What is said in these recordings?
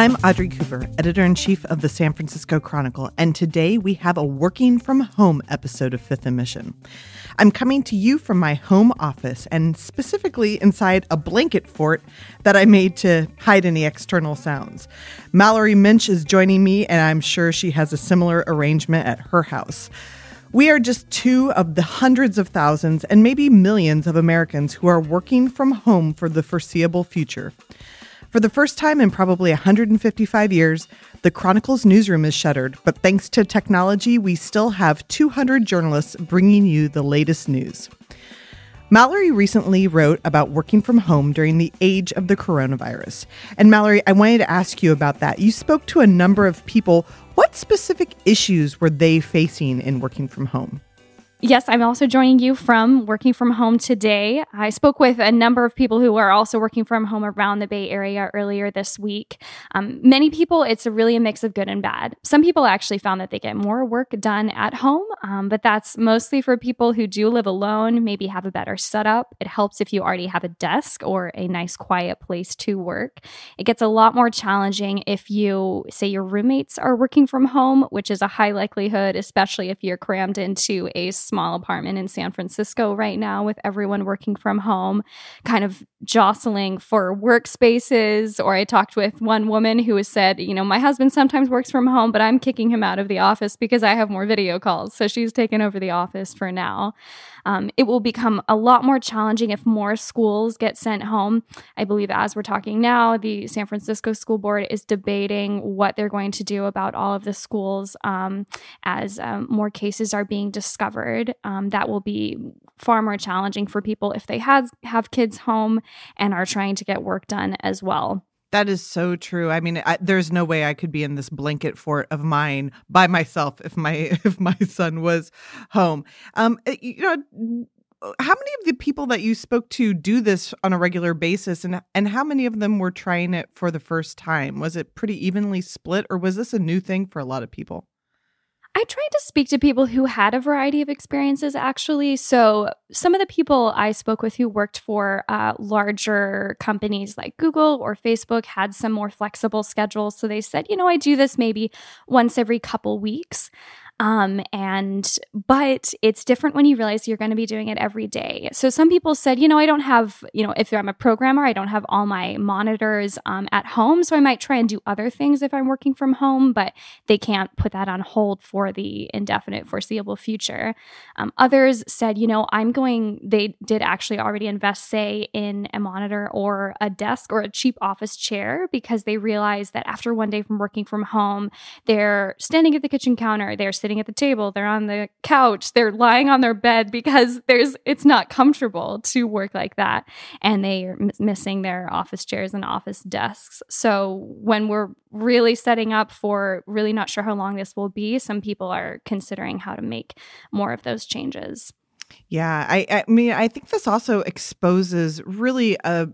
I'm Audrey Cooper, editor-in-chief of the San Francisco Chronicle, and today we have a working from home episode of Fifth Emission. I'm coming to you from my home office and specifically inside a blanket fort that I made to hide any external sounds. Mallory Mensch is joining me, and I'm sure she has a similar arrangement at her house. We are just two of the hundreds of thousands and maybe millions of Americans who are working from home for the foreseeable future. For the first time in probably 155 years, the Chronicle's newsroom is shuttered, but thanks to technology, we still have 200 journalists bringing you the latest news. Mallory recently wrote about working from home during the age of the coronavirus. And Mallory, I wanted to ask you about that. You spoke to a number of people. What specific issues were they facing in working from home? Yes, I'm also joining you from working from home today. I spoke with a number of people who are also working from home around the Bay Area earlier this week. Many people, it's really a mix of good and bad. Some people actually found that they get more work done at home, but that's mostly for people who do live alone, maybe have a better setup. It helps if you already have a desk or a nice quiet place to work. It gets a lot more challenging if you say your roommates are working from home, which is a high likelihood, especially if you're crammed into a small apartment in San Francisco right now with everyone working from home, kind of jostling for workspaces. Or I talked with one woman who has said, you know, my husband sometimes works from home, but I'm kicking him out of the office because I have more video calls. So she's taken over the office for now. It will become a lot more challenging if more schools get sent home. I believe as we're talking now, the San Francisco School Board is debating what they're going to do about all of the schools as more cases are being discovered. That will be far more challenging for people if they have kids home and are trying to get work done as well. That is so true. I mean, there's no way I could be in this blanket fort of mine by myself if my son was home. How many of the people that you spoke to do this on a regular basis, and how many of them were trying it for the first time? Was it pretty evenly split, or was this a new thing for a lot of people? I tried to speak to people who had a variety of experiences, actually. So some of the people I spoke with who worked for larger companies like Google or Facebook had some more flexible schedules. So they said, you know, I do this maybe once every couple weeks. But it's different when you realize you're going to be doing it every day. So some people said, you know, I don't have, you know, if I'm a programmer, I don't have all my monitors at home. So I might try and do other things if I'm working from home, but they can't put that on hold for the indefinite foreseeable future. Others said, you know, they did actually already invest, say, in a monitor or a desk or a cheap office chair, because they realized that after one day from working from home, they're standing at the kitchen counter, they're sitting at the table, they're on the couch, they're lying on their bed, because it's not comfortable to work like that, and they are missing their office chairs and office desks. So when we're really setting up for really not sure how long this will be, some people are considering how to make more of those changes. Yeah, I mean, I think this also exposes really a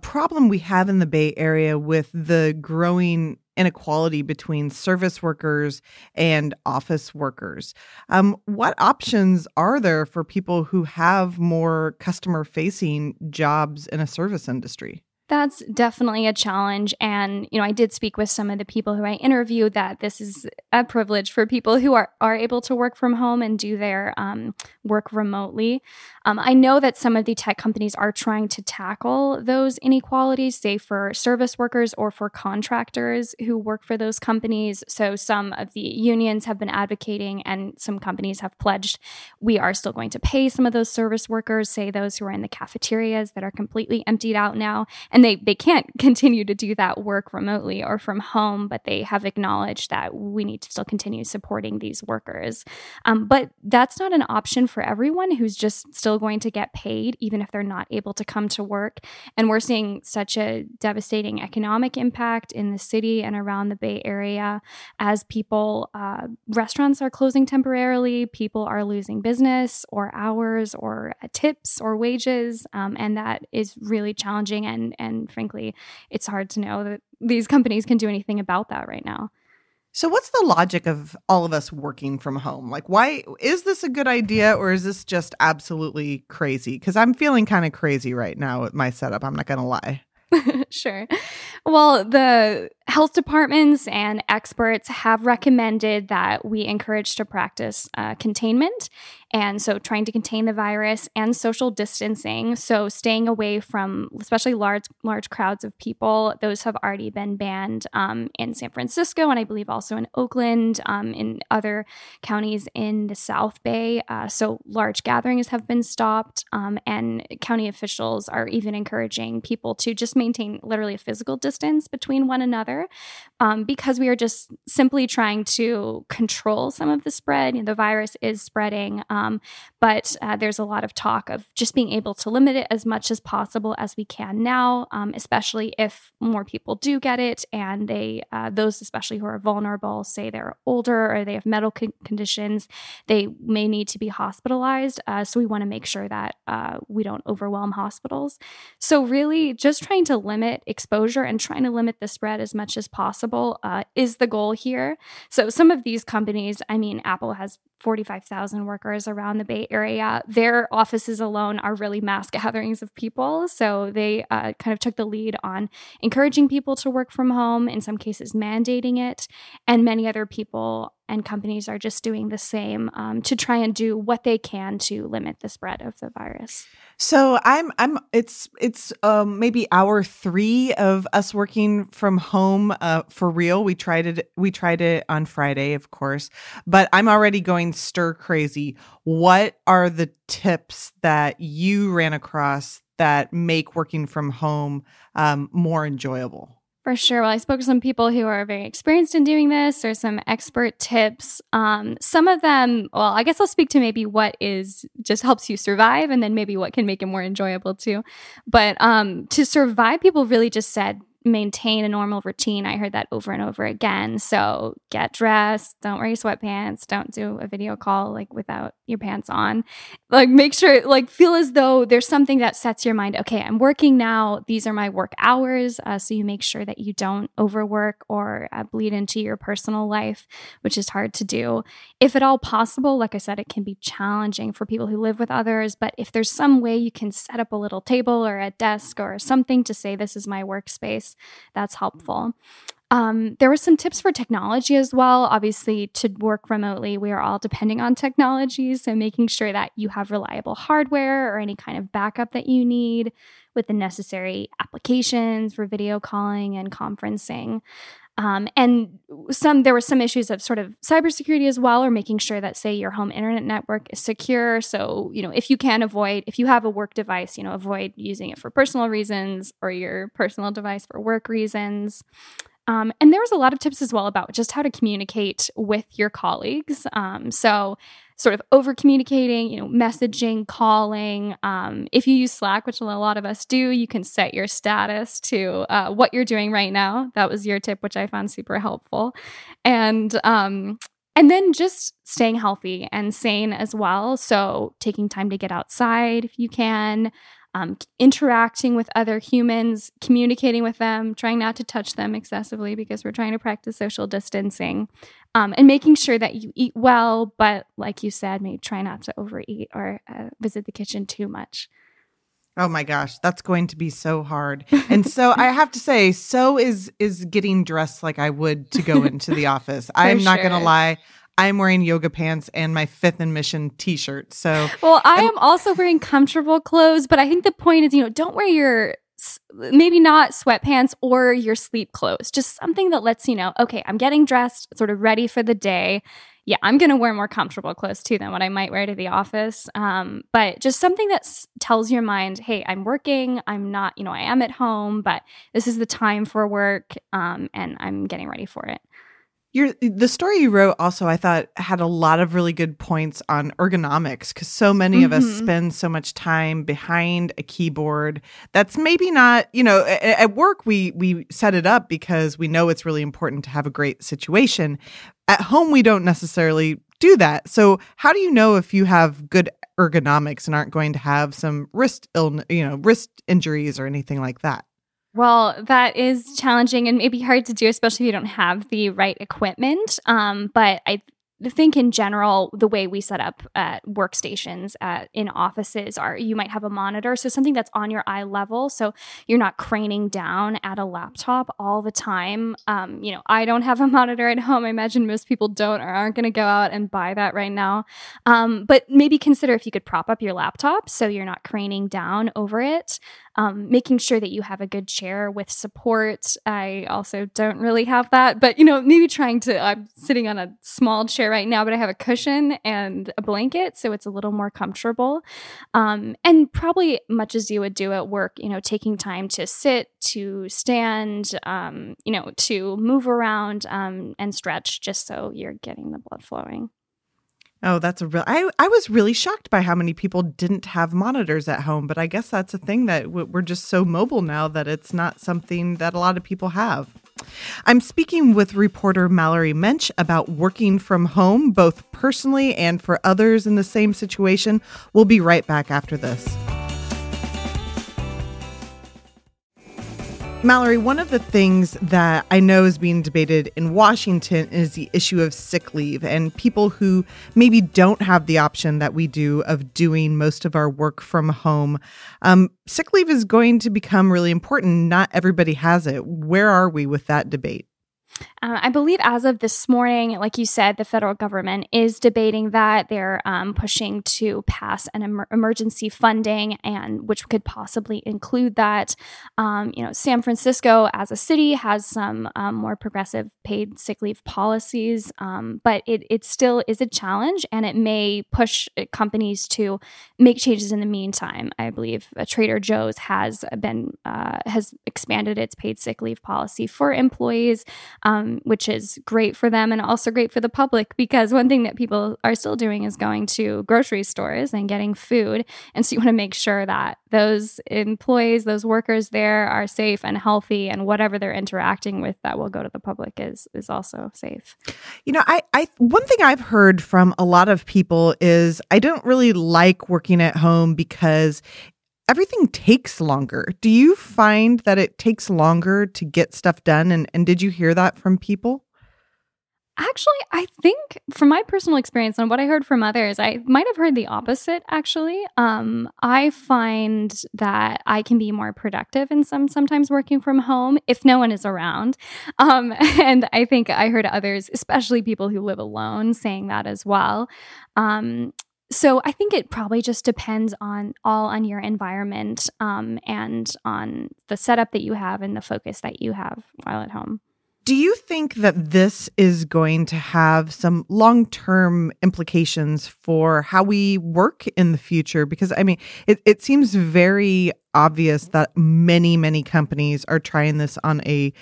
problem we have in the Bay Area with the growing inequality between service workers and office workers. What options are there for people who have more customer-facing jobs in a service industry? That's definitely a challenge. And, you know, I did speak with some of the people who I interviewed that this is a privilege for people who are able to work from home and do their work remotely. I know that some of the tech companies are trying to tackle those inequalities, say for service workers or for contractors who work for those companies. So some of the unions have been advocating, and some companies have pledged, we are still going to pay some of those service workers, say those who are in the cafeterias that are completely emptied out now. And they can't continue to do that work remotely or from home, but they have acknowledged that we need to still continue supporting these workers. But that's not an option for everyone who's just still going to get paid, even if they're not able to come to work. And we're seeing such a devastating economic impact in the city and around the Bay Area as people, restaurants are closing temporarily, people are losing business or hours or tips or wages. And that is really challenging. And frankly, it's hard to know that these companies can do anything about that right now. So what's the logic of all of us working from home? Like, why is this a good idea, or is this just absolutely crazy? Because I'm feeling kind of crazy right now with my setup. I'm not going to lie. Sure. Well, the Health departments and experts have recommended that we encourage to practice containment, and so trying to contain the virus, and social distancing, so staying away from especially large crowds of people. Those have already been banned in San Francisco, and I believe also in Oakland, in other counties in the South Bay. So large gatherings have been stopped, and county officials are even encouraging people to just maintain literally a physical distance between one another. Because we are just simply trying to control some of the spread. You know, the virus is spreading, but there's a lot of talk of just being able to limit it as much as possible as we can now, especially if more people do get it, and they, those especially who are vulnerable, say they're older or they have medical conditions, they may need to be hospitalized. So we want to make sure that we don't overwhelm hospitals. So really just trying to limit exposure and trying to limit the spread as much as possible is the goal here. So some of these companies, I mean, Apple has 45,000 workers around the Bay Area. Their offices alone are really mass gatherings of people. So they kind of took the lead on encouraging people to work from home, in some cases mandating it. And many other people and companies are just doing the same to try and do what they can to limit the spread of the virus. So it's maybe hour three of us working from home for real. We tried it on Friday, of course, but I'm already going stir crazy. What are the tips that you ran across that make working from home more enjoyable? For sure. Well, I spoke to some people who are very experienced in doing this, or some expert tips. Some of them, well, I guess I'll speak to maybe what is just helps you survive, and then maybe what can make it more enjoyable too. But to survive, people really just said, maintain a normal routine. I heard that over and over again. So get dressed, don't wear your sweatpants, don't do a video call like without your pants on. Like make sure, like feel as though there's something that sets your mind, okay, I'm working now. These are my work hours. So you make sure that you don't overwork or bleed into your personal life, which is hard to do. If at all possible, like I said, it can be challenging for people who live with others, but if there's some way you can set up a little table or a desk or something to say, this is my workspace, that's helpful. There were some tips for technology as well. Obviously, to work remotely, we are all depending on technology. So making sure that you have reliable hardware or any kind of backup that you need with the necessary applications for video calling and conferencing. And there were some issues of sort of cybersecurity as well, or making sure that, say, your home internet network is secure. So, you know, if you have a work device, you know, avoid using it for personal reasons, or your personal device for work reasons. And there was a lot of tips as well about just how to communicate with your colleagues. So sort of over communicating, you know, messaging, calling. If you use Slack, which a lot of us do, you can set your status to what you're doing right now. That was your tip, which I found super helpful. And then just staying healthy and sane as well. So taking time to get outside if you can, interacting with other humans, communicating with them, trying not to touch them excessively because we're trying to practice social distancing, and making sure that you eat well, but like you said, maybe try not to overeat or visit the kitchen too much. Oh my gosh, that's going to be so hard. And so I have to say, so is getting dressed like I would to go into the office. I'm not going to lie. I'm wearing yoga pants and my Fifth and Mission t-shirt. So, well, I am also wearing comfortable clothes, but I think the point is, you know, don't wear your maybe not sweatpants or your sleep clothes, just something that lets you know, okay, I'm getting dressed, sort of ready for the day. Yeah, I'm going to wear more comfortable clothes too than what I might wear to the office. But just something that tells your mind, hey, I'm working. I'm not, you know, I am at home, but this is the time for work, and I'm getting ready for it. The story you wrote also, I thought, had a lot of really good points on ergonomics, because so many of us spend so much time behind a keyboard. That's maybe not, you know, at work, we set it up because we know it's really important to have a great situation. At home, we don't necessarily do that. So how do you know if you have good ergonomics and aren't going to have some wrist injuries or anything like that? Well, that is challenging and maybe hard to do, especially if you don't have the right equipment. But I think in general, the way we set up workstations in offices are you might have a monitor. So something that's on your eye level. So you're not craning down at a laptop all the time. I don't have a monitor at home. I imagine most people don't or aren't going to go out and buy that right now. But maybe consider if you could prop up your laptop so you're not craning down over it. Making sure that you have a good chair with support. I also don't really have that, but maybe I'm sitting on a small chair right now, but I have a cushion and a blanket, so it's a little more comfortable. And probably much as you would do at work, taking time to sit, to stand, to move around and stretch, just so you're getting the blood flowing. Oh, that's I was really shocked by how many people didn't have monitors at home, but I guess that's a thing that we're just so mobile now that it's not something that a lot of people have. I'm speaking with reporter Mallory Mensch about working from home, both personally and for others in the same situation. We'll be right back after this. Mallory, one of the things that I know is being debated in Washington is the issue of sick leave and people who maybe don't have the option that we do of doing most of our work from home. Sick leave is going to become really important. Not everybody has it. Where are we with that debate? I believe as of this morning, like you said, the federal government is debating that. They're pushing to pass an emergency funding, and which could possibly include that. San Francisco as a city has some more progressive paid sick leave policies, but it still is a challenge, and it may push companies to make changes in the meantime. I believe Trader Joe's has expanded its paid sick leave policy for employees. Which is great for them and also great for the public, because one thing that people are still doing is going to grocery stores and getting food. And so you want to make sure that those employees, those workers there are safe and healthy, and whatever they're interacting with that will go to the public is also safe. One thing I've heard from a lot of people is I don't really like working at home because everything takes longer. Do you find that it takes longer to get stuff done? And did you hear that from people? Actually, I think from my personal experience and what I heard from others, I might have heard the opposite, actually. I find that I can be more productive in sometimes working from home if no one is around. And I think I heard others, especially people who live alone, saying that as well. So I think it probably just depends on your environment and on the setup that you have and the focus that you have while at home. Do you think that this is going to have some long-term implications for how we work in the future? Because, it seems very obvious that many, many companies are trying this on a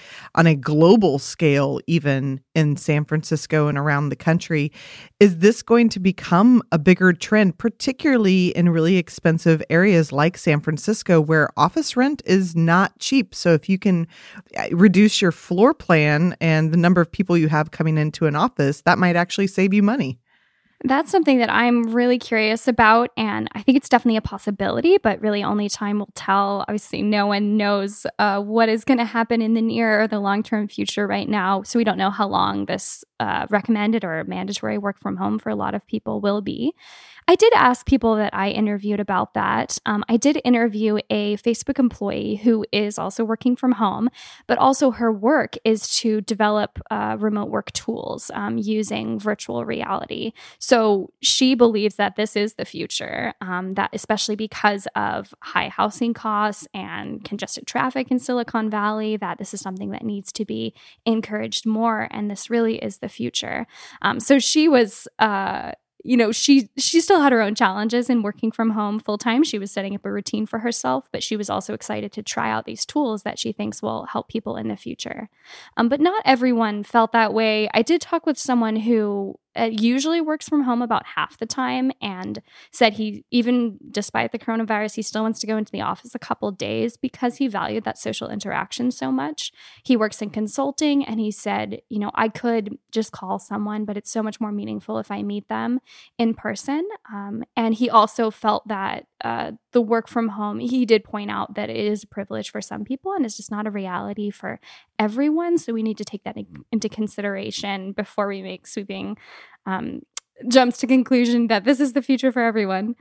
global scale, even in San Francisco and around the country. Is this going to become a bigger trend, particularly in really expensive areas like San Francisco, where office rent is not cheap? So if you can reduce your floor plan and the number of people you have coming into an office, that might actually save you money. That's something that I'm really curious about, and I think it's definitely a possibility, but really only time will tell. Obviously, no one knows what is going to happen in the near or the long-term future right now, so we don't know how long this recommended or mandatory work from home for a lot of people will be. I did ask people that I interviewed about that. I did interview a Facebook employee who is also working from home, but also her work is to develop remote work tools using virtual reality. So she believes that this is the future, that especially because of high housing costs and congested traffic in Silicon Valley, that this is something that needs to be encouraged more. And this really is the future. So she was... she still had her own challenges in working from home full time. She was setting up a routine for herself, but she was also excited to try out these tools that she thinks will help people in the future. But not everyone felt that way. I did talk with someone who usually works from home about half the time and said he, even despite the coronavirus, he still wants to go into the office a couple of days because he valued that social interaction so much. He works in consulting, and he said, I could just call someone, but it's so much more meaningful if I meet them in person. And he also felt that the work from home, he did point out that it is a privilege for some people and it's just not a reality for everyone. So we need to take that into consideration before we make sweeping jumps to conclusion that this is the future for everyone.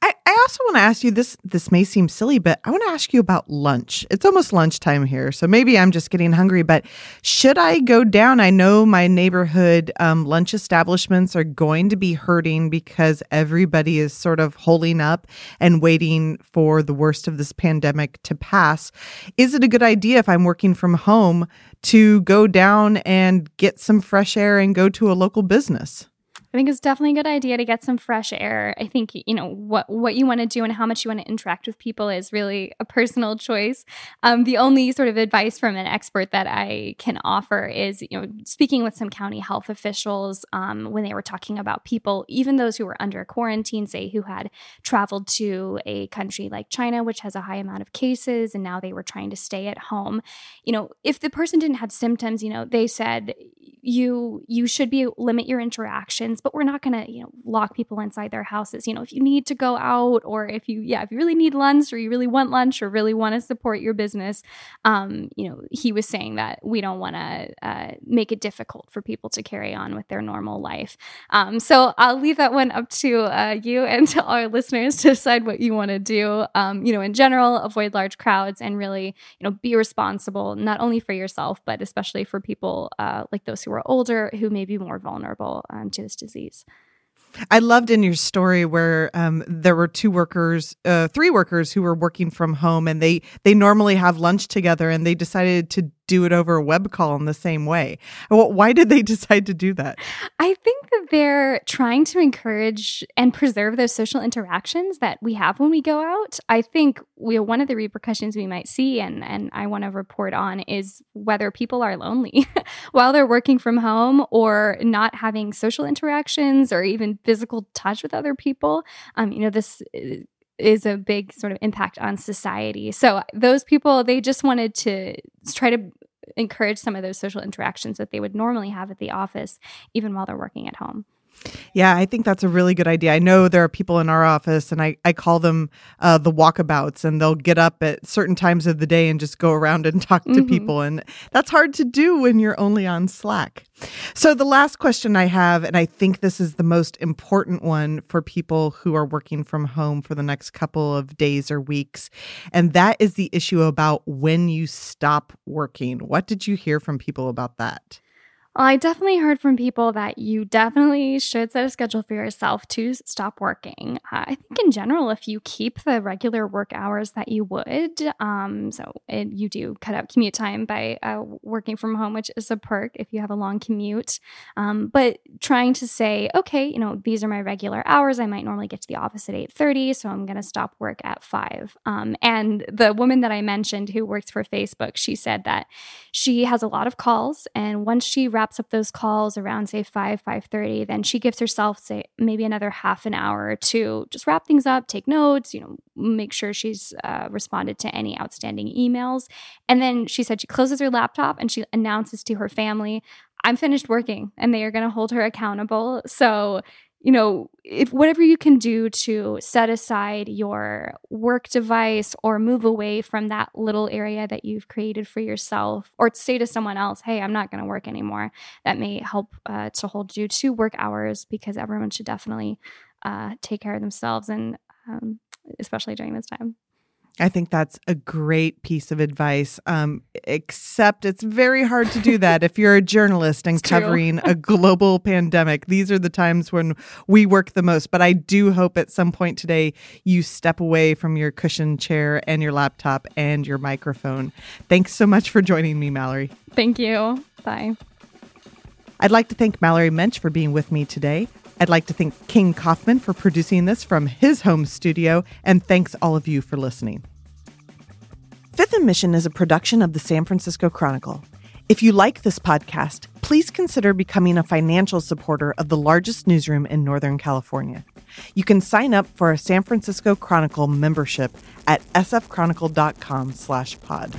I also want to ask you, this may seem silly, but I want to ask you about lunch. It's almost lunchtime here, so maybe I'm just getting hungry, but should I go down? I know my neighborhood lunch establishments are going to be hurting because everybody is sort of holding up and waiting for the worst of this pandemic to pass. Is it a good idea if I'm working from home to go down and get some fresh air and go to a local business? I think it's definitely a good idea to get some fresh air. I think, you know, what you want to do and how much you want to interact with people is really a personal choice. The only sort of advice from an expert that I can offer is, you know, speaking with some county health officials when they were talking about people, even those who were under quarantine, say who had traveled to a country like China, which has a high amount of cases, and now they were trying to stay at home. You know, if the person didn't have symptoms, you know, they said you should limit your interactions, but we're not going to, you know, lock people inside their houses. You know, if you need to go out, or if you really need lunch, or you really want lunch, or really want to support your business, you know, he was saying that we don't want to make it difficult for people to carry on with their normal life. So I'll leave that one up to you and to our listeners to decide what you want to do. You know, in general, avoid large crowds and really, you know, be responsible, not only for yourself, but especially for people like those who are older, who may be more vulnerable to this disease. I loved in your story where there were three workers who were working from home, and they normally have lunch together, and they decided to do it over a web call in the same way. Why did they decide to do that? I think that they're trying to encourage and preserve those social interactions that we have when we go out. I think one of the repercussions we might see, and I want to report on, is whether people are lonely while they're working from home or not having social interactions or even physical touch with other people. You know, this is a big sort of impact on society. So those people, they just wanted to try to encourage some of those social interactions that they would normally have at the office, even while they're working at home. Yeah, I think that's a really good idea. I know there are people in our office, and I call them the walkabouts, and they'll get up at certain times of the day and just go around and talk to people. And that's hard to do when you're only on Slack. So the last question I have, and I think this is the most important one for people who are working from home for the next couple of days or weeks, and that is the issue about when you stop working. What did you hear from people about that? Well, I definitely heard from people that you definitely should set a schedule for yourself to stop working. I think in general, if you keep the regular work hours that you would, you do cut out commute time by working from home, which is a perk if you have a long commute. But trying to say, okay, you know, these are my regular hours. I might normally get to the office at 8:30, so I'm going to stop work at 5. And the woman that I mentioned who works for Facebook, she said that she has a lot of calls, and once she wraps up those calls around, say, 5:30, then she gives herself, say, maybe another half an hour to just wrap things up, take notes, you know, make sure she's responded to any outstanding emails. And then she said she closes her laptop and she announces to her family, I'm finished working, and they are going to hold her accountable. So, you know, if whatever you can do to set aside your work device or move away from that little area that you've created for yourself, or say to someone else, hey, I'm not going to work anymore, that may help to hold you to work hours, because everyone should definitely take care of themselves, and especially during this time. I think that's a great piece of advice, except it's very hard to do that if you're a journalist and covering a global pandemic. These are the times when we work the most. But I do hope at some point today you step away from your cushioned chair and your laptop and your microphone. Thanks so much for joining me, Mallory. Thank you. Bye. I'd like to thank Mallory Mensch for being with me today. I'd like to thank King Kaufman for producing this from his home studio, and thanks all of you for listening. Fifth in Mission is a production of the San Francisco Chronicle. If you like this podcast, please consider becoming a financial supporter of the largest newsroom in Northern California. You can sign up for a San Francisco Chronicle membership at sfchronicle.com/pod.